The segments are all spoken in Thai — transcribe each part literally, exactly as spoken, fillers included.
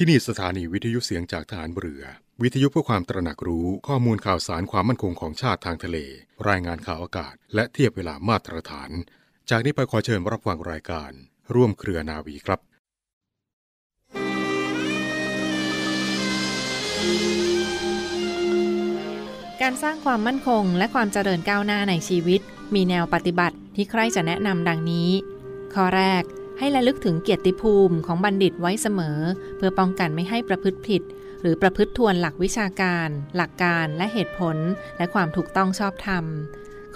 ที่นี่สถานีวิทยุเสียงจากทหารเรือวิทยุเพื่อความตระหนักรู้ข้อมูลข่าวสารความมั่นคงของชาติทางทะเลรายงานข่าวอากาศและเทียบเวลามาตรฐานจากนี้ไปขอเชิญรับฟังรายการร่วมเครือนาวีครับการสร้างความมั่นคงและความเจริญก้าวหน้าในชีวิตมีแนวปฏิบัติที่ใครจะแนะนำดังนี้ข้อแรกให้ระลึกถึงเกียรติภูมิของบัณฑิตไว้เสมอเพื่อป้องกันไม่ให้ประพฤติผิดหรือประพฤติทวนหลักวิชาการหลักการและเหตุผลและความถูกต้องชอบธรรม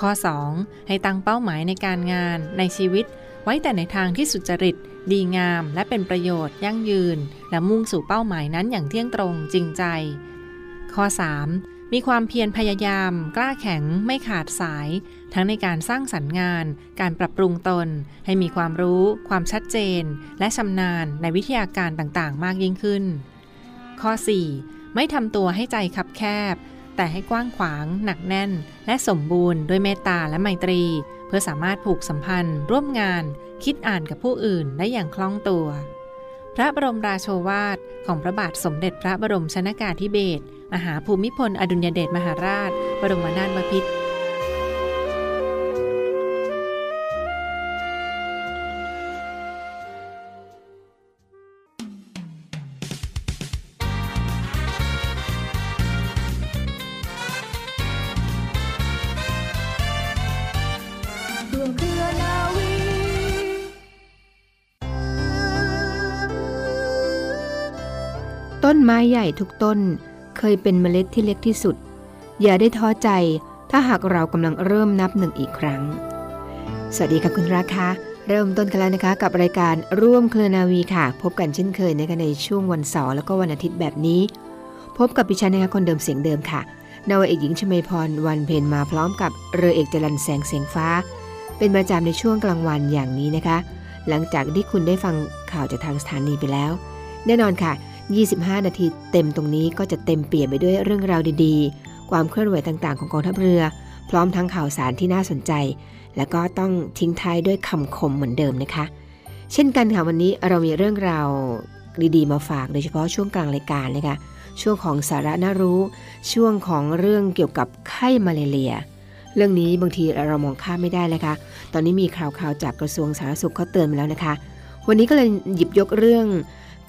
ข้อสองให้ตั้งเป้าหมายในการงานในชีวิตไว้แต่ในทางที่สุจริตดีงามและเป็นประโยชน์ยั่งยืนและมุ่งสู่เป้าหมายนั้นอย่างเที่ยงตรงจริงใจข้อสามมีความเพียรพยายามกล้าแข็งไม่ขาดสายทั้งในการสร้างสรรค์งานการปรับปรุงตนให้มีความรู้ความชัดเจนและชำนาญในวิทยาการต่างๆมากยิ่งขึ้นข้อสี่ไม่ทำตัวให้ใจคับแคบแต่ให้กว้างขวางหนักแน่นและสมบูรณ์ด้วยเมตตาและไมตรีเพื่อสามารถผูกสัมพันธ์ร่วมงานคิดอ่านกับผู้อื่นได้อย่างคล่องตัวพระบรมราโชวาทของพระบาทสมเด็จพระบรมชนกาธิเบศรมหาภูมิพลอดุลยเดชมหาราชบรมนาถบพิตรต้นไม้ใหญ่ทุกต้นเคยเป็นเมล็ดที่เล็กที่สุดอย่าได้ท้อใจถ้าหากเรากำลังเริ่มนับหนึ่งอีกครั้งสวัสดีค่ะคุณรักค่ะเริ่มต้นกันแล้วนะคะกับรายการร่วมเครือนาวีค่ะพบกันเช่นเคยนะคะในช่วงวันเสาร์แล้วก็วันอาทิตย์แบบนี้พบกับดิฉันนะคะคนเดิมเสียงเดิมค่ะนาวาเอกหญิงชมาพรวันเพ็ญมาพร้อมกับเรือเอกจรัญแสงเสียงฟ้าเป็นประจำในช่วงกลางวันอย่างนี้นะคะหลังจากที่คุณได้ฟังข่าวจากทางสถานีไปแล้วแน่นอนค่ะยี่สิบห้านาทีเต็มตรงนี้ก็จะเต็มเปี่ยมไปด้วยเรื่องราวดีๆความเคลื่อนไหวต่างๆของกองทัพเรือพร้อมทั้งข่าวสารที่น่าสนใจและก็ต้องทิ้งท้ายด้วยคำคมเหมือนเดิมนะคะเช่นกันค่ะวันนี้เรามีเรื่องราวดีๆมาฝากโดยเฉพาะช่วงกลางรายการนะคะช่วงของสาระน่ารู้ช่วงของเรื่องเกี่ยวกับไข้มาเลเรียเรื่องนี้บางทีเรามองข้ามไม่ได้เลยค่ะตอนนี้มีข่าวๆจากกระทรวงสาธารณสุขเขาเตือนมาแล้วนะคะวันนี้ก็เลยหยิบยกเรื่อง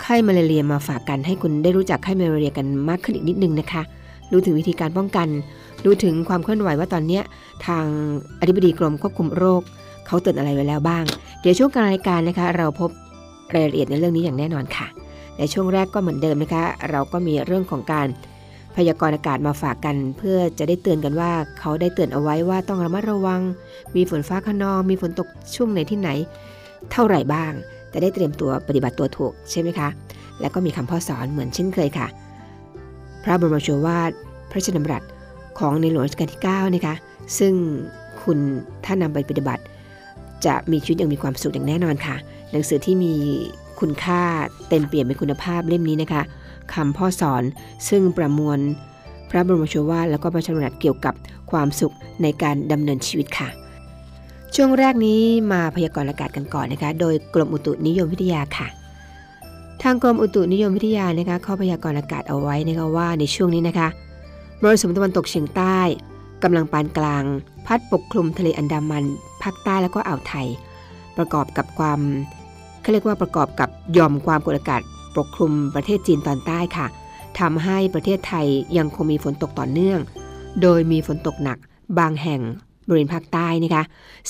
ไข้มาเลเรียมาฝากกันให้คุณได้รู้จักไข้มาเลเรียกันมากขึ้นอีกนิดนึงนะคะรู้ถึงวิธีการป้องกันรู้ถึงความเคลื่อนไหวว่าตอนนี้ทางอธิบดีกรมควบคุมโรคเขาเตือนอะไรไว้แล้วบ้างเดี๋ยวช่วงกลางรายการนะคะเราพบรายละเอียดในเรื่องนี้อย่างแน่นอนค่ะในช่วงแรกก็เหมือนเดิมนะคะเราก็มีเรื่องของการพยากรณ์อากาศมาฝากกันเพื่อจะได้เตือนกันว่าเขาได้เตือนเอาไว้ว่าต้องระมัดระวังมีฝนฟ้าคะนองมีฝนตกช่วงไหนที่ไหนเท่าไหร่บ้างจะได้เตรียมตัวปฏิบัติตัวถูกใช่ไหมคะและก็มีคำพ่อสอนเหมือนเช่นเคยค่ะพระบรมโชวาทพระราชดำรัสของในหลวงรัชกาลที่เก้านะคะซึ่งคุณถ้านำไปปฏิบัติจะมีชีวิตอย่างมีความสุขอย่างแน่นอนค่ะหนังสือที่มีคุณค่าเต็มเปี่ยมเป็นคุณภาพเล่มนี้นะคะคำพ่อสอนซึ่งประมวลพระบรมโชวาทและก็พระราชดำรัสเกี่ยวกับความสุขในการดำเนินชีวิตค่ะช่วงแรกนี้มาพยากรณ์อากาศกันก่อนนะคะโดยกรมอุตุนิยมวิทยาค่ะทางกรมอุตุนิยมวิทยานะคะเขาพยากรณ์อากาศเอาไว้นะคะว่าในช่วงนี้นะคะมรสุมตะวันตกเฉียงใต้กำลังปานกลางพัดปกคลุมทะเลอันดามันภาคใต้แล้วก็อ่าวไทยประกอบกับความเขาเรียกว่าประกอบกับหย่อมความกดอากาศปกคลุมประเทศจีนตอนใต้ค่ะทำให้ประเทศไทยยังคงมีฝนตกต่อเนื่องโดยมีฝนตกหนักบางแห่งบริเวณภาคใต้นะคะ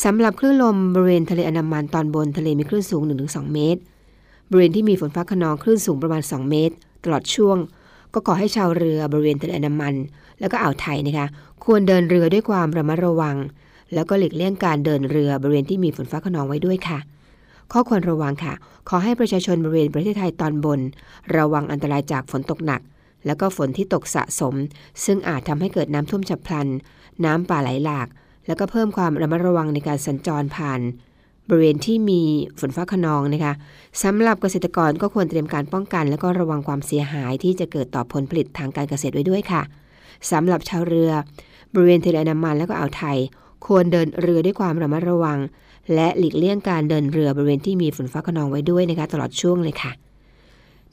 สำหรับคลื่นลมบริเวณทะเลอันดามันตอนบนทะเลมีคลื่นสูง หนึ่งถึงสอง เมตรบริเวณที่มีฝนฟ้าคะนองคลื่นสูงประมาณสองเมตรตลอดช่วงก็ขอให้ชาวเรือบริเวณทะเลอันดามันแล้วก็อ่าวไทยนะคะควรเดินเรือด้วยความระมัดระวังแล้วก็หลีกเลี่ยงการเดินเรือบริเวณที่มีฝนฟ้าคะนองไว้ด้วยค่ะข้อควรระวังค่ะขอให้ประชาชนบริเวณประเทศไทยตอนบนระวังอันตรายจากฝนตกหนักแล้วก็ฝนที่ตกสะสมซึ่งอาจทำให้เกิดน้ำท่วมฉับพลันน้ำป่าไหลหลากแล้วก็เพิ่มความระมัดระวังในการสัญจรผ่านบริเวณที่มีฝนฟ้าคะนองนะคะสำหรับเกษตรกรก็ควรเตรียมการป้องกันและก็ระวังความเสียหายที่จะเกิดต่อผลผลิตทางการเกษตรไว้ด้วยค่ะสำหรับชาวเรือบริเวณทะเลอันดามันและก็อ่าวไทยควรเดินเรือด้วยความระมัดระวังและหลีกเลี่ยงการเดินเรือบริเวณที่มีฝนฟ้าคะนองไว้ด้วยนะคะตลอดช่วงเลยค่ะ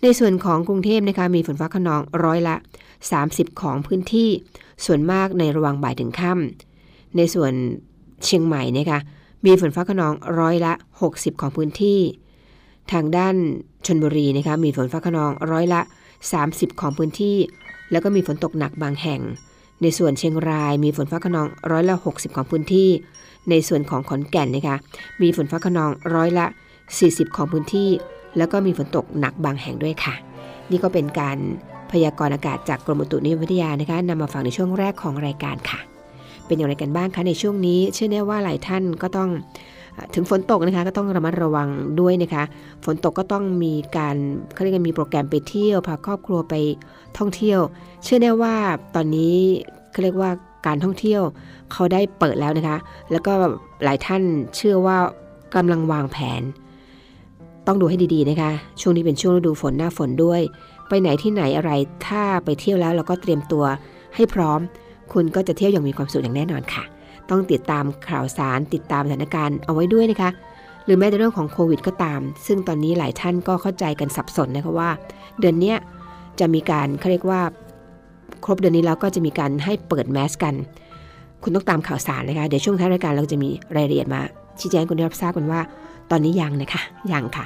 ในส่วนของกรุงเทพนะคะมีฝนฟ้าคะนองร้อยละสามสิบของพื้นที่ส่วนมากในระหว่างบ่ายถึงค่ำในส่วนเชียงใหม่นะคะมีฝนฟ้าคะนองร้อยละหกสิบของพื้นที่ทางด้านชลบุรีนะคะมีฝนฟ้าคะนองร้อยละสามสิบของพื้นที่แล้วก็มีฝนตกหนักบางแห่งในส่วนเชียงรายมีฝนฟ้าคะนองร้อยละหกสิบของพื้นที่ในส่วนของขอนแก่นนะคะมีฝนฟ้าคะนองร้อยละสี่สิบของพื้นที่แล้วก็มีฝนตกหนักบางแห่งด้วยค่ะนี่ก็เป็นการพยากรณ์อากาศจากกรมอุตุนิยมวิทยานะคะนำมาฝากในช่วงแรกของรายการค่ะเป็นอย่างไรกันบ้างคะในช่วงนี้เชื่อแน่ว่าหลายท่านก็ต้องถึงฝนตกนะคะก็ต้องระมัดระวังด้วยนะคะฝนตกก็ต้องมีการเขาเรียกกันมีโปรแกรมไปเที่ยวพาครอบครัวไปท่องเที่ยวเชื่อแน่ว่าตอนนี้เขาเรียกว่าการท่องเที่ยวเขาได้เปิดแล้วนะคะแล้วก็หลายท่านเชื่อว่ากำลังวางแผนต้องดูให้ดีๆนะคะช่วงนี้เป็นช่วงฤดูฝนหน้าฝนด้วยไปไหนที่ไหนอะไรถ้าไปเที่ยวแล้วเราก็เตรียมตัวให้พร้อมคุณก็จะเที่ยวอย่างมีความสุขอย่างแน่นอนค่ะต้องติดตามข่าวสารติดตามสถานการณ์เอาไว้ด้วยนะคะหรือแม้แต่เรื่องของโควิดก็ตามซึ่งตอนนี้หลายท่านก็เข้าใจกันสับสนนะคะว่าเดือนนี้จะมีการเขาเรียกว่าครบเดือนนี้แล้วก็จะมีการให้เปิดแมสกันคุณต้องตามข่าวสารนะคะเดี๋ยวช่วงท้ายรายการเราจะมีรายละเอียดมาชี้แจงคุณได้รับทราบกันว่าตอนนี้ยังนะคะยังค่ะ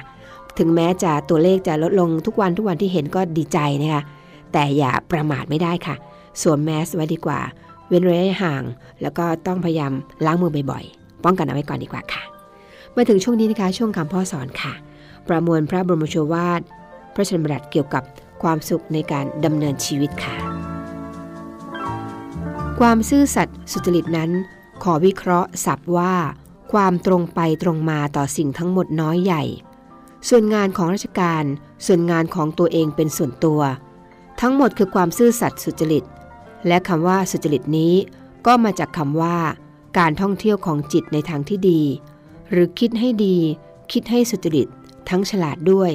ถึงแม้จะตัวเลขจะลดลงทุกวันทุกวันที่เห็นก็ดีใจนะคะแต่อย่าประมาทไม่ได้ค่ะสวมแมสไว้ดีกว่าเว้นระยะห่างแล้วก็ต้องพยายามล้างมือบ่อยๆป้องกันเอาไว้ก่อนดีกว่าค่ะมาถึงช่วงนี้นะคะช่วงคำพ่อสอนค่ะประมวลพระบรมโชวาทพระราชดำรัสเกี่ยวกับความสุขในการดำเนินชีวิตค่ะความซื่อสัตย์สุจริตนั้นขอวิเคราะห์ศัพท์ว่าความตรงไปตรงมาต่อสิ่งทั้งหมดน้อยใหญ่ส่วนงานของราชการส่วนงานของตัวเองเป็นส่วนตัวทั้งหมดคือความซื่อสัตย์สุจริตและคำว่าสุจริตนี้ก็มาจากคำว่าการท่องเที่ยวของจิตในทางที่ดีหรือคิดให้ดีคิดให้สุจริตทั้งฉลาดด้วย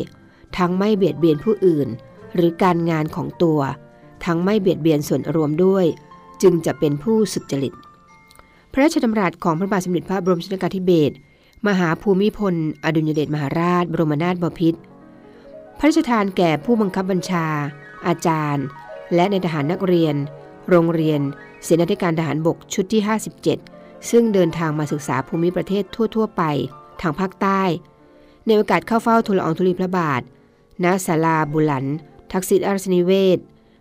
ทั้งไม่เบียดเบียนผู้อื่นหรือการงานของตัวทั้งไม่เบียดเบียนส่วนรวมด้วยจึงจะเป็นผู้สุจริตพระราชดำรัสของพระบาทสมเด็จพระบรมชนกาธิเบศรมหาภูมิพลอดุลยเดชมหาราชบรมนาถบพิตรพระราชทานแก่ผู้บังคับบัญชาอาจารย์และในทหารนักเรียนโรงเรียนเสนาธิการทหารบกชุดที่ห้าสิบเจ็ดซึ่งเดินทางมาศึกษาภูมิประเทศทั่วๆไปทางภาคใต้ในโอกาสเข้าเฝ้าทูลละอองธุลีพระบาทณศาลาบุหลันทักษิณอารสนิเวศ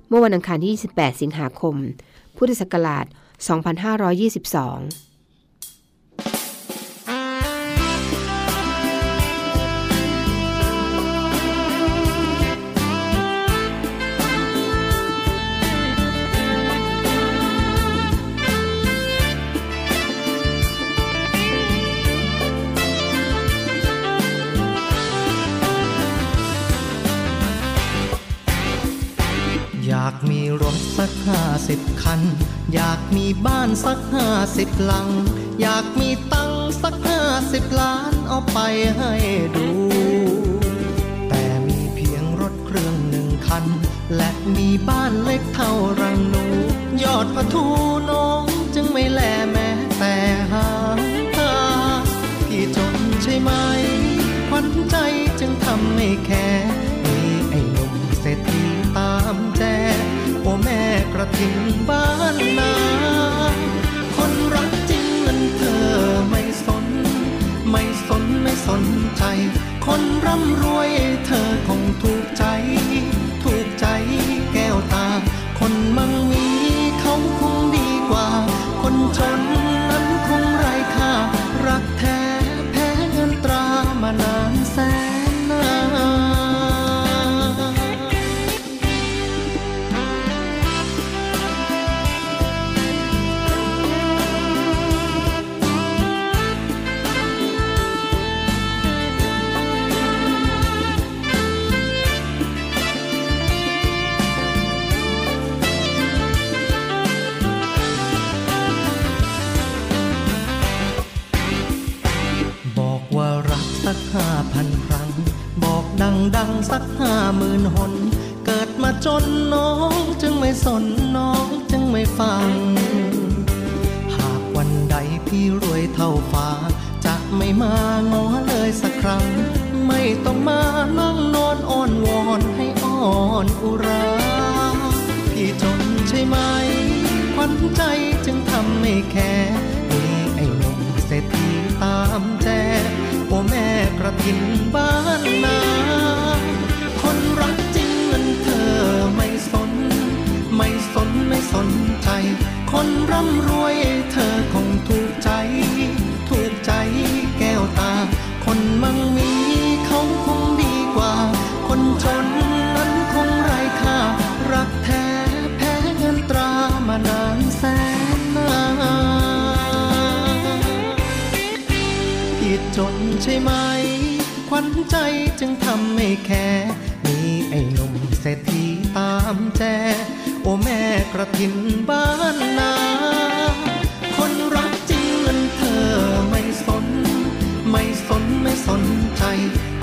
เมื่อวันอังคารที่ยี่สิบแปดสิงหาคมพุทธศักราชสองพันห้าร้อยยี่สิบสองอยากมีรถสักห้าสิบคันอยากมีบ้านสักห้าสิบหลังอยากมีตังสักห้าสิบล้านเอาไปให้ดูแต่มีเพียงรถเครื่องหนึ่งคันและมีบ้านเล็กเท่ารังหนูยอดพระทูน้องจึงไม่แลแม้แต่หางตาที่จนใช่ไหมขวัญใจจึงทำไม่แค่มีไอ้หนุ่มเศรษฐีตามแจโอแม่กระถิ่นบ้านนาคนรักจริงนั้นเธอไม่สนไม่สนไม่สนใจคนร่ำรวยเธอคงถูกใจถูกใจแก้วตาคนมั่งมีเขาคงดีกว่าคนจนนั้นคงไร้ค่ารักแท้แพ้เงินตรามานานแสนนานห้าพันครั้งบอกดังดังสักห้าหมื่นหนเกิดมาจนน้องจึงไม่สนน้องจึงไม่ฟังหากวันใดพี่รวยเท่าฟ้าจะไม่มาง้อเลยสักครั้งไม่ต้องมานั่งนอนอ้อนวอนให้ อนอุราที่จนใช่ไหมควันใจจึงทำไม่แค่มีไอ้หนุ่มเศรษฐีตามแจโอแม่กระถินบ้านนาคนรักจริงนั้นเธอไม่สนไม่สนไม่สนใจคนร่ำรวยเธอคงถูกใจถูกใจแก้วตาคนมั่งมีเขาคงดีกว่าคนจนนั้นคงไร้ค่ารักแท้แพ้เงินตรามานานแสนนานผิดจนใช่ไหมขวัญใจจึงทำไม่แค่มีไอ้หนุ่มเศรษฐีตามแจโอแม่กระถินบ้านนาคนรักจริงนั้นเธอไม่สนไม่สนไม่สนใจ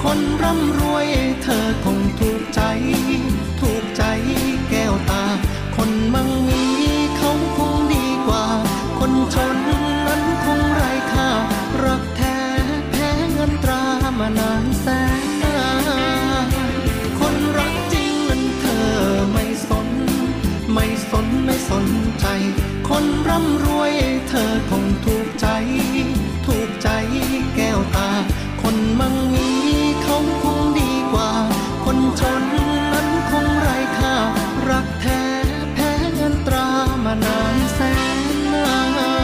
คนร่ำรวยเธอคงถูกใจถูกใจแก้วตาคนมั่งมีเขาคงดีกว่าคนจนนั้นคงไร้ค่ารักแท้แพ้เงินตรามานานแสนนานคนรักจริงนั้นเธอไม่สนไม่สนไม่สนใจคนร่ำรวยเธอคงถูกใจถูกใจแก้วตาคนมั่งมีเขาคงดีกว่าคนจนนั้นคงไร้ค่ารักแท้แพ้เงินตรามานานแสนนาน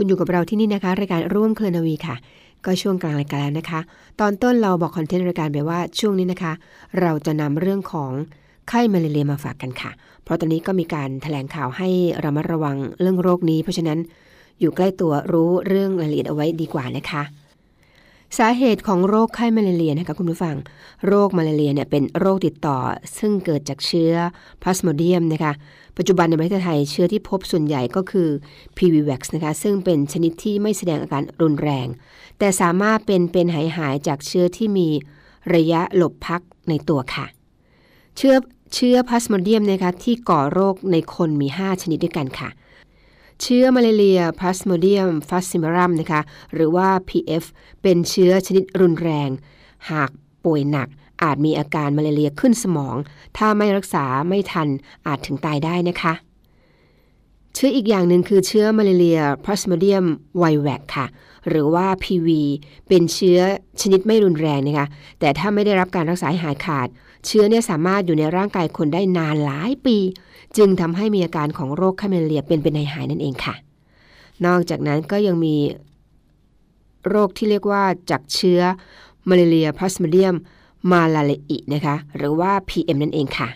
คุณอยู่กับเราที่นี่นะคะรายการร่วมเครือนาวีค่ะก็ช่วงกลางรายการแล้วนะคะตอนต้นเราบอกคอนเทนต์รายการไปว่าช่วงนี้นะคะเราจะนำเรื่องของไข้มาลาเรียมาฝากกันค่ะเพราะตอนนี้ก็มีการแถลงข่าวให้ระมัดระวังเรื่องโรคนี้เพราะฉะนั้นอยู่ใกล้ตัวรู้เรื่องรายละเอียดเอาไว้ดีกว่านะคะสาเหตุของโรคไข้มาลาเรียนะคะคุณผู้ฟังโรคมาลาเรียเนี่ยเป็นโรคติดต่อซึ่งเกิดจากเชื้อพลาสโมเดียมนะคะปัจจุบันในประเทศไทยเชื้อที่พบส่วนใหญ่ก็คือ พี วี แว็กซ์ นะคะซึ่งเป็นชนิดที่ไม่แสดงอาการรุนแรงแต่สามารถเป็นเป็นหายหายจากเชื้อที่มีระยะหลบพักในตัวค่ะเชื้อเชื้อพลาสโมเดียมนะคะที่ก่อโรคในคนมีห้าชนิดด้วยกันค่ะเชื้อมาลาเรีย Plasmodium falciparum นะคะหรือว่า พี เอฟ เป็นเชื้อชนิดรุนแรงหากป่วยหนักอาจมีอาการมาลาเรียขึ้นสมองถ้าไม่รักษาไม่ทันอาจถึงตายได้นะคะเชื้ออีกอย่างหนึ่งคือเชื้อมาลาเรีย Plasmodium vivax ค่ะหรือว่า พี วี เป็นเชื้อชนิดไม่รุนแรงนะคะแต่ถ้าไม่ได้รับการรักษาหายขาดเชื้อเนี่ยสามารถอยู่ในร่างกายคนได้นานหลายปีจึงทำให้มีอาการของโรคไข้มาลาเรียเป็นเป็นหายนั่นเองค่ะนอกจากนั้นก็ยังมีโรคที่เรียกว่าจากเชื้อมาลาเรีย Plasmodium malariae นะคะหรือว่า พี เอ็ม นั่นเองค่ะ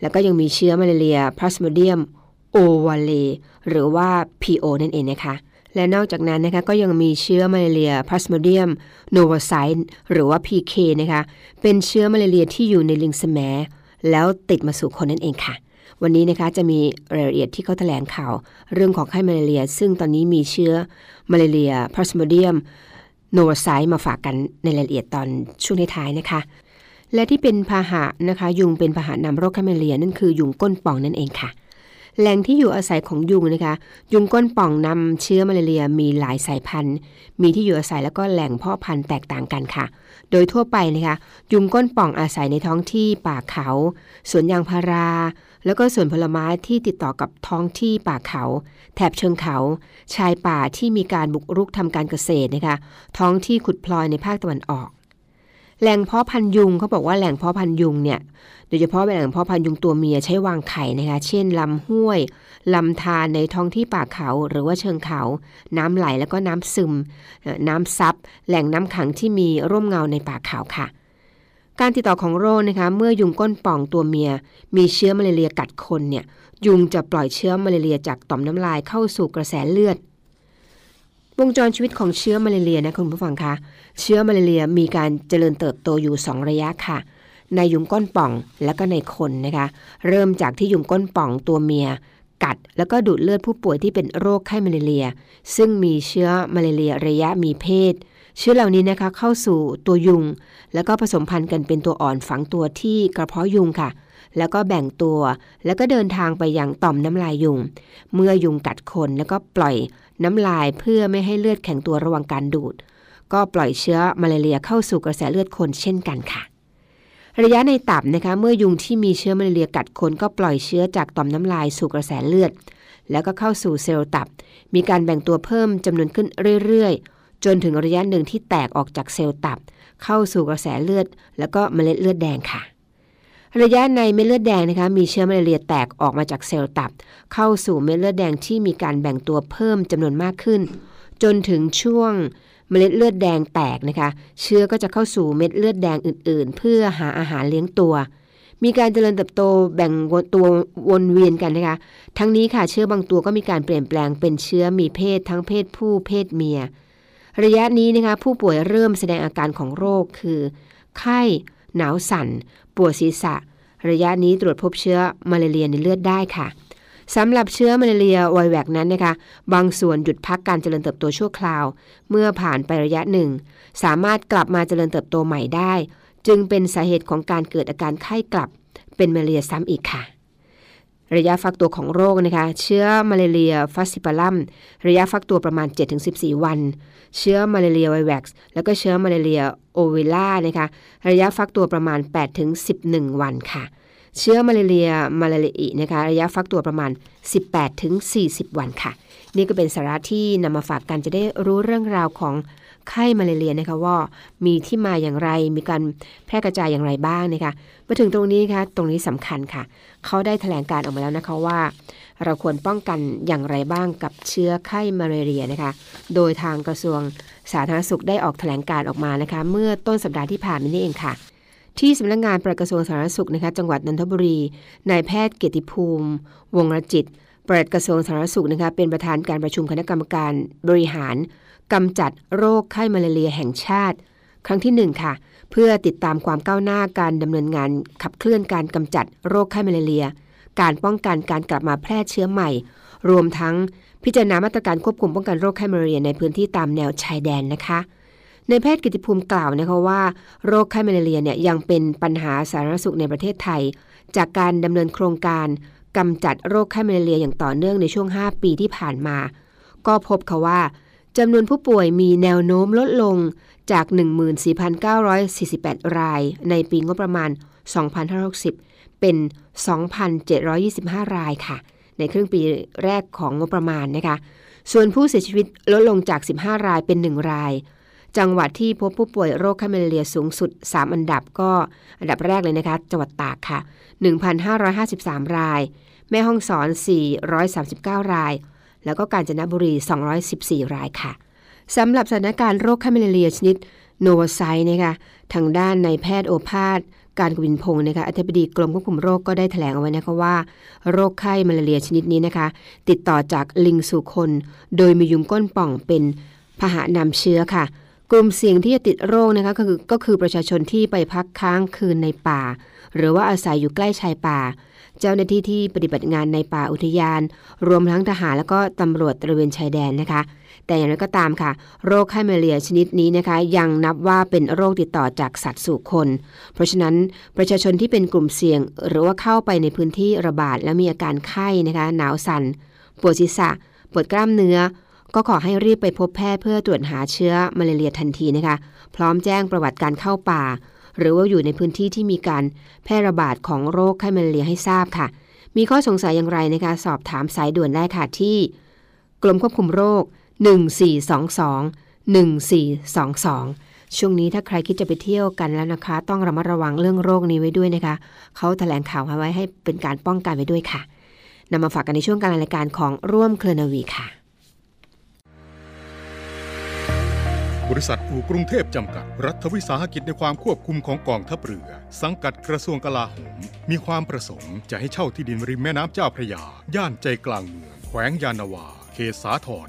แล้วก็ยังมีเชื้อมาลาเรีย Plasmodium ovale หรือว่า พี โอ นั่นเองนะคะและนอกจากนั้นนะคะก็ยังมีเชื้อมาลาเรีย Plasmodium novae หรือว่า พี เค นะคะเป็นเชื้อมาลาเรียที่อยู่ในลิงสแมแล้วติดมาสู่คนนั่นเองค่ะวันนี้นะคะจะมีรายละเอียดที่เขาแถลงข่าวเรื่องของไข้มาลาเรียซึ่งตอนนี้มีเชื้อมาลาเรีย Plasmodium novae มาฝากกันในรายละเอียดตอนช่วงท้ายๆนะคะและที่เป็นพาหะนะคะยุงเป็นพาหะนำโรคไข้มาลาเรียนั่นคือยุงก้นป่องนั่นเองค่ะแหล่งที่อยู่อาศัยของยุงนะคะยุงก้นป่องนำเชื้อมาลาเรียมีหลายสายพันธุ์มีที่อยู่อาศัยแล้วก็แหล่งเพาะพันธุ์แตกต่างกันค่ะโดยทั่วไปนะคะยุงก้นป่องอาศัยในท้องที่ป่าเขาสวนยางพาราแล้วก็สวนผลไม้ที่ติดต่อกับท้องที่ป่าเขาแถบเชิงเขาชายป่าที่มีการบุกรุกทำการเกษตรนะคะท้องที่ขุดพลอยในภาคตะวันออก แหล่งเพาะพันธุ์ยุงเขาบอกว่าแหล่งเพาะพันธุ์ยุงเนี่ยโดยเฉพาะแหล่งเพาะพันธุ์ยุงตัวเมียใช้วางไข่นะคะเช่นลำห้วยลำธารในท้องที่ป่าเขาหรือว่าเชิงเขาน้ำไหลแล้วก็น้ำซึมน้ำซับแหล่งน้ำขังที่มีร่มเงาในป่าเขาค่ะการติดต่อของโรคนะคะเมื่อยุงก้นป่องตัวเมียมีเชื้อมาลาเรียกัดคนเนี่ยยุงจะปล่อยเชื้อมาลาเรียจากต่อมน้ำลายเข้าสู่กระแสเลือดวงจรชีวิตของเชื้อมาลาเรียนะคุณผู้ฟังคะเชื้อมาลาเรียมีการเจริญเติบโตอยู่สองระยะค่ะในยุงก้นป่องและก็ในคนนะคะเริ่มจากที่ยุงก้นป่องตัวเมียกัดแล้วก็ดูดเลือดผู้ป่วยที่เป็นโรคไข้มาลาเรียซึ่งมีเชื้อมาลาเรียระยะมีเพศเชื้อเหล่านี้นะคะเข้าสู่ตัวยุงแล้วก็ผสมพันธุ์กันเป็นตัวอ่อนฝังตัวที่กระเพาะยุงค่ะแล้วก็แบ่งตัวแล้วก็เดินทางไปยังต่อมน้ำลายยุงเมื่อยุงกัดคนแล้วก็ปล่อยน้ำลายเพื่อไม่ให้เลือดแข็งตัวระหว่างการดูดก็ปล่อยเชื้อมาลาเรียเข้าสู่กระแสเลือดคนเช่นกันค่ะระยะในตับนะคะเมื่อยุงที่มีเชื้อมาลาเรียกัดคนก็ปล่อยเชื้อจากต่อมน้ำลายสู่กระแสเลือดแล้วก็เข้าสู่เซลล์ตับมีการแบ่งตัวเพิ่มจำนวนขึ้นเรื่อยๆจนถึงระยะหนึ่งที่แตกออกจากเซลล์ตับเข้าสู่กระแสเลือดแล้วก็เมล็ดเลือดแดงค่ะระยะในเม็ดเลือดแดงนะคะมีเชื้อมาลาเรียแตกออกมาจากเซลล์ตับเข้าสู่เม็ดเลือดแดงที่มีการแบ่งตัวเพิ่มจำนวนมากขึ้นจนถึงช่วงเมล็ดเลือดแดงแตกนะคะเชื้อก็จะเข้าสู่เม็ดเลือดแดงอื่นๆเพื่อหาอาหารเลี้ยงตัวมีการเจริญเติบโตแบ่งตัววนเวียนกันนะคะทั้งนี้ค่ะเชื้อบางตัวก็มีการเปลี่ยนแปลงเป็นเชื้อมีเพศทั้งเพศผู้เพศเมียระยะนี้นะคะผู้ป่วยเริ่มแสดงอาการของโรคคือไข้หนาวสั่นปวดศีรษะระยะนี้ตรวจพบเชื้อมาลาเรียในเลือดได้ค่ะสำหรับเชื้อมาลาเรียไวแวกนั้นนะคะบางส่วนหยุดพักการเจริญเติบโตชั่วคราวเมื่อผ่านไประยะหนึ่งสามารถกลับมาเจริญเติบโตใหม่ได้จึงเป็นสาเหตุของการเกิดอาการไข้กลับเป็นมาลาเรียซ้ำอีกค่ะระยะฟักตัวของโรคนะคะเชื้อมาลาเรียฟัสซิปัลลัมระยะฟักตัวประมาณ เจ็ดถึงสิบสี่ วันเชื้อมาลาเรียไวแว็กซ์แล้วก็เชื้อมาลาเรียโอเวล่านะคะระยะฟักตัวประมาณ แปดถึงสิบเอ็ด วันค่ะเชื้อมาลาเรียมาลาเรียนะคะระยะฟักตัวประมาณ สิบแปดถึงสี่สิบ วันค่ะนี่ก็เป็นสาระที่นำมาฝากกันจะได้รู้เรื่องราวของไข้มาลาเรียนะคะว่ามีที่มาอย่างไรมีการแพร่กระจายอย่างไรบ้างนะคะมาถึงตรงนี้ค่ะตรงนี้สำคัญค่ะเขาได้แถลงการออกมาแล้วนะคะว่าเราควรป้องกันอย่างไรบ้างกับเชื้อไข้มาลาเรียนะคะโดยทางกระทรวงสาธารณสุขได้ออกแถลงการออกมานะคะเมื่อต้นสัปดาห์ที่ผ่านมานี่เองค่ะที่สำนักงานปลัดกระทรวงสาธารณสุขนะคะจังหวัดนนทบุรีนายแพทย์เกียรติภูมิวงรจิตปลัดกระทรวงสาธารณสุขนะคะเป็นประธานการประชุมคณะกรรมการบริหารกำจัดโรคไข้มาลาเรียแห่งชาติครั้งที่หนึ่งค่ะเพื่อติดตามความก้าวหน้าการดำเนินงานขับเคลื่อนการกำจัดโรคไข้มาลาเรียการป้องกันการกลับมาแพร่เชื้อใหม่รวมทั้งพิจารณามาตรการควบคุมป้องกันโรคไข้มาลาเรียในพื้นที่ตามแนวชายแดนนะคะในแพทย์กิติภูมิกล่าวนะคะว่าโรคไข้มาลาเรียเนี่ยยังเป็นปัญหาสาธารณสุขในประเทศไทยจากการดำเนินโครงการกำจัดโรคไข้มาลาเรียอย่างต่อเนื่องในช่วงห้าปีที่ผ่านมาก็พบค่ะว่าจำนวนผู้ป่วยมีแนวโน้มลดลงจาก หนึ่งหมื่นสี่พันเก้าร้อยสี่สิบแปด รายในปีงบประมาณ สองพันห้าร้อยหกสิบ เป็น สองพันเจ็ดร้อยยี่สิบห้า รายค่ะในครึ่งปีแรกของงบประมาณนะคะส่วนผู้เสียชีวิตลดลงจาก สิบห้า รายเป็น หนึ่ง รายจังหวัดที่พบผู้ป่วยโรคไข้มาลาเรียสูงสุดสามอันดับก็อันดับแรกเลยนะคะจังหวัดตากค่ะ หนึ่งพันห้าร้อยห้าสิบสาม รายแม่ฮ่องสอน สี่ร้อยสามสิบเก้า รายแล้วก็กาญจนบุรีสองร้อยสิบสี่รายค่ะสำหรับสถานการณ์โรคไข้มาลาเรียชนิดโนวาไซต์นะคะทางด้านนายแพทย์โอภาสการกวินพงศ์นะคะอธิบดีกรมควบคุมโรคก็ได้แถลงเอาไว้นะคะว่าโรคไข้มาลาเรียชนิดนี้นะคะติดต่อจากลิงสู่คนโดยมียุงก้นป่องเป็นพาหะนำเชื้อค่ะกลุ่มเสี่ยงที่จะติดโรคนะคะก็คือก็คือประชาชนที่ไปพักค้างคืนในป่าหรือว่าอาศัยอยู่ใกล้ชายป่าเจ้าหน้าที่ที่ปฏิบัติงานในป่าอุทยานรวมทั้งทหารและก็ตำรวจตระเวนชายแดนนะคะแต่อย่างไรก็ตามค่ะโรคไข้มาลาเรียชนิดนี้นะคะยังนับว่าเป็นโรคติดต่อจากสัตว์สู่คนเพราะฉะนั้นประชาชนที่เป็นกลุ่มเสี่ยงหรือว่าเข้าไปในพื้นที่ระบาดและมีอาการไข้นะคะหนาวสั่นปวดศีรษะปวดกล้ามเนื้อก็ขอให้รีบไปพบแพทย์เพื่อตรวจหาเชื้อมาลาเรียทันทีนะคะพร้อมแจ้งประวัติการเข้าป่าหรือว่าอยู่ในพื้นที่ที่มีการแพร่ระบาดของโรคไข้มาลาเรียให้ทราบค่ะมีข้อสงสัยอย่างไรนะคะสอบถามสายด่วนได้ค่ะที่กรมควบคุมโรค หนึ่งสี่สองสอง หนึ่งสี่สองสอง ช่วงนี้ถ้าใครคิดจะไปเที่ยวกันแล้วนะคะต้องระมัดระวังเรื่องโรคนี้ไว้ด้วยนะคะเขาแถลงข่าวไว้ให้เป็นการป้องกันไว้ด้วยค่ะนำมาฝากกันในช่วงการรายการของร่วมเครือนาวีค่ะบริษัทอู่กรุงเทพจำกัดรัฐวิสาหกิจในความควบคุมของกองทัพเรือสังกัดกระทรวงกลาโหมมีความประสงค์จะให้เช่าที่ดินริมแม่น้ำเจ้าพระยาย่านใจกลางเมืองแขวงยานนาวาเขตสาทร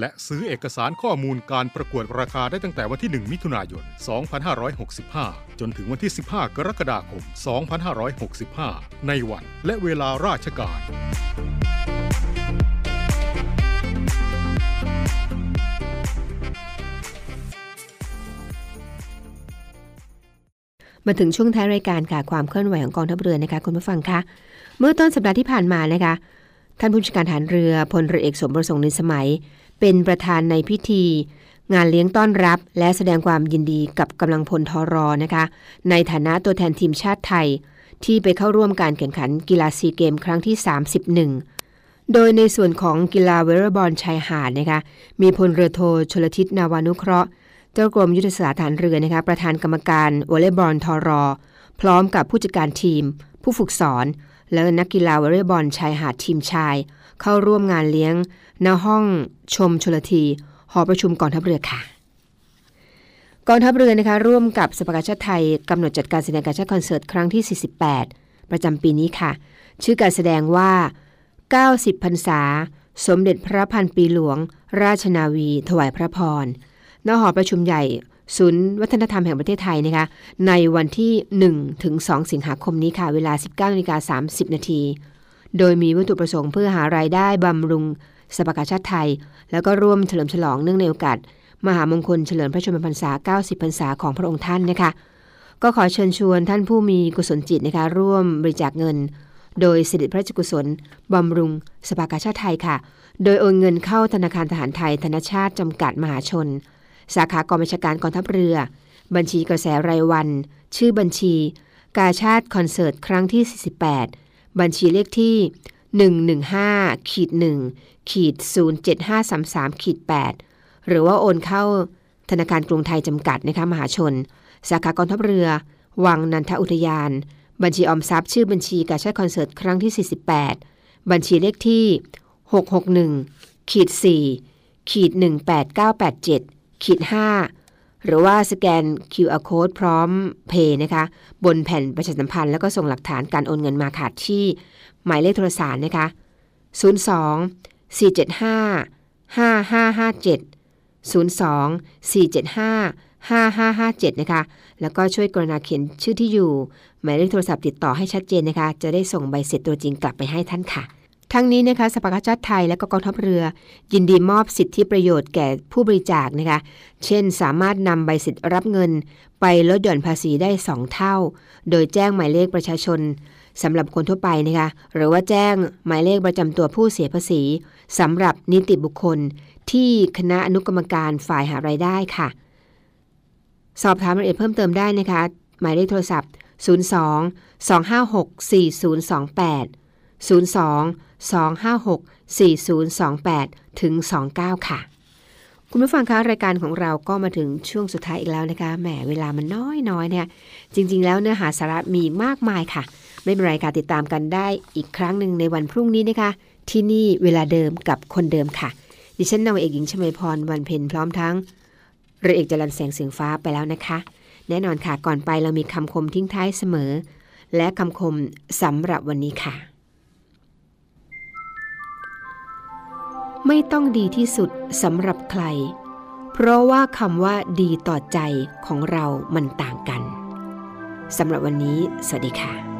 และซื้อเอกสารข้อมูลการประกวดราคาได้ตั้งแต่วันที่หนึ่งมิถุนายนสองพันห้าร้อยหกสิบห้าจนถึงวันที่สิบห้ากรกฎาคมสองพันห้าร้อยหกสิบห้าในวันและเวลาราชการมาถึงช่วงท้ายรายการค่ะความเคลื่อนไหวของกองทัพเรือนะคะคุณผู้ฟังคะเมื่อต้นสัปดาห์ที่ผ่านมานะคะท่านผู้บัญชาการทหารเรือพลเรือเอกสมประสงค์นินสมัยเป็นประธานในพิธีงานเลี้ยงต้อนรับและแสดงความยินดีกับกำลังพลทรนะคะในฐานะตัวแทนทีมชาติไทยที่ไปเข้าร่วมการแข่งขันกีฬาซีเกมครั้งที่สามสิบเอ็ดโดยในส่วนของกีฬาเวลบอลชายหาดนะคะมีพลเรือโทชลทิศนาวานุเคราะห์เจ้ากรมยุทธศาสตร์ทหารเรือนะคะประธานกรรมการวอลเลย์บอลทรพร้อมกับผู้จัดการทีมผู้ฝึกสอนและนักกีฬาวอลเลย์บอลชายหาดทีมชายเข้าร่วมงานเลี้ยงณห้องชมชลทีหอประชุมกองทัพเรือค่ะกองทัพเรือนะคะร่วมกับสภากาชาดไทยกำหนดจัดการแสดงการแสดงคอนเสิร์ตครั้งที่สี่สิบแปดประจำปีนี้ค่ะชื่อการแสดงว่าเก้าสิบพรรษาสมเด็จพระพันปีหลวงราชนาวีถวายพระพรณหอประชุมใหญ่ศูนย์วัฒนธรรมแห่งประเทศไทยนะคะในวันที่หนึ่งถึงสองสิงหาคมนี้ค่ะเวลา สิบเก้านาฬิกาสามสิบนาทีโดยมีวัตถุประสงค์เพื่อหารายได้บำรุงสภากาชาดไทยแล้วก็ร่วมเฉลิมฉลองเนื่องในโอกาสมหามงคลเฉลิมพระชนมพรรษาเก้าสิบพรรษาของพระองค์ท่านนะคะก็ขอเชิญชวนท่านผู้มีกุศลจิตนะคะร่วมบริจาคเงินโดยเสด็จพระราชกุศลบำรุงสภากาชาดไทยค่ะโดยโอนเงินเข้าธนาคารทหารไทยธนชาตจำกัดมหาชนสาขากองบัญชาการกองทัพเรือบัญชีกระแสรายวันชื่อบัญชีกาชาดคอนเสิร์ตครั้งที่สี่สิบแปดบัญชีเลขที่ หนึ่ง หนึ่ง ห้า หนึ่ง ศูนย์ เจ็ด ห้า สาม สาม แปด หรือว่าโอนเข้าธนาคารกรุงไทยจำกัดนะคะมหาชนสาขากองทัพเรือวังนันทอุทยานบัญชีออมทรัพย์ชื่อบัญชีกาชาดคอนเสิร์ตครั้งที่สี่สิบแปดบัญชีเลขที่ หก หก หนึ่ง สี่ หนึ่ง แปด เก้า แปด เจ็ด ห้า หรือว่าสแกน คิว อาร์ Code พร้อมเพย์นะคะบนแผ่นประชาสัมพันธ์แล้วก็ส่งหลักฐานการโอนเงินมาค่ะที่หมายเลขโทรศัพท์นะคะศูนย์ สอง สี่ เจ็ด ห้า ห้า ห้า ห้า เจ็ด ศูนย์ สอง สี่ เจ็ด ห้า ห้า ห้า ห้า เจ็ดนะคะแล้วก็ช่วยกรุณาเขียนชื่อที่อยู่หมายเลขโทรศัพท์ติดต่อให้ชัดเจนนะคะจะได้ส่งใบเสร็จตัวจริงกลับไปให้ท่านค่ะทั้งนี้นะคะสภากาชาดไทยและก็กองทัพเรือยินดีมอบสิทธิประโยชน์แก่ผู้บริจาคนะคะเช่นสามารถนำใบเสร็จรับเงินไปลดหย่อนภาษีได้สองเท่าโดยแจ้งหมายเลขประชาชนสำหรับคนทั่วไปนะคะหรือว่าแจ้งหมายเลขประจำตัวผู้เสียภาษีสำหรับนิติบุคคลที่คณะอนุกรรมการฝ่ายหารายได้ค่ะสอบถามรายละเอียดเพิ่มเติมได้นะคะหมายเลขโทรศัพท์ศูนย์ สอง สอง ห้า หก สี่ ศูนย์ สอง แปดศูนย์ สอง สอง ห้า หก สี่ ศูนย์ สอง แปด ถึง สอง เก้าค่ะคุณผู้ฟังคะรายการของเราก็มาถึงช่วงสุดท้ายอีกแล้วนะคะแหมเวลามันน้อยๆเนี่ยจริงๆแล้วเนื้อหาสาระมีมากมายค่ะไม่เป็นไรค่ะติดตามกันได้อีกครั้งหนึ่งในวันพรุ่งนี้นะคะที่นี่เวลาเดิมกับคนเดิมค่ะดิฉันนาวาเอกหญิงชมาพรวันเพ็ญพร้อมทั้งเรือเอกจรัญแสงเสียงฟ้าไปแล้วนะคะแน่นอนค่ะก่อนไปเรามีคำคมทิ้งท้ายเสมอและคำคมสำหรับวันนี้ค่ะไม่ต้องดีที่สุดสำหรับใครเพราะว่าคำว่าดีต่อใจของเรามันต่างกันสำหรับวันนี้สวัสดีค่ะ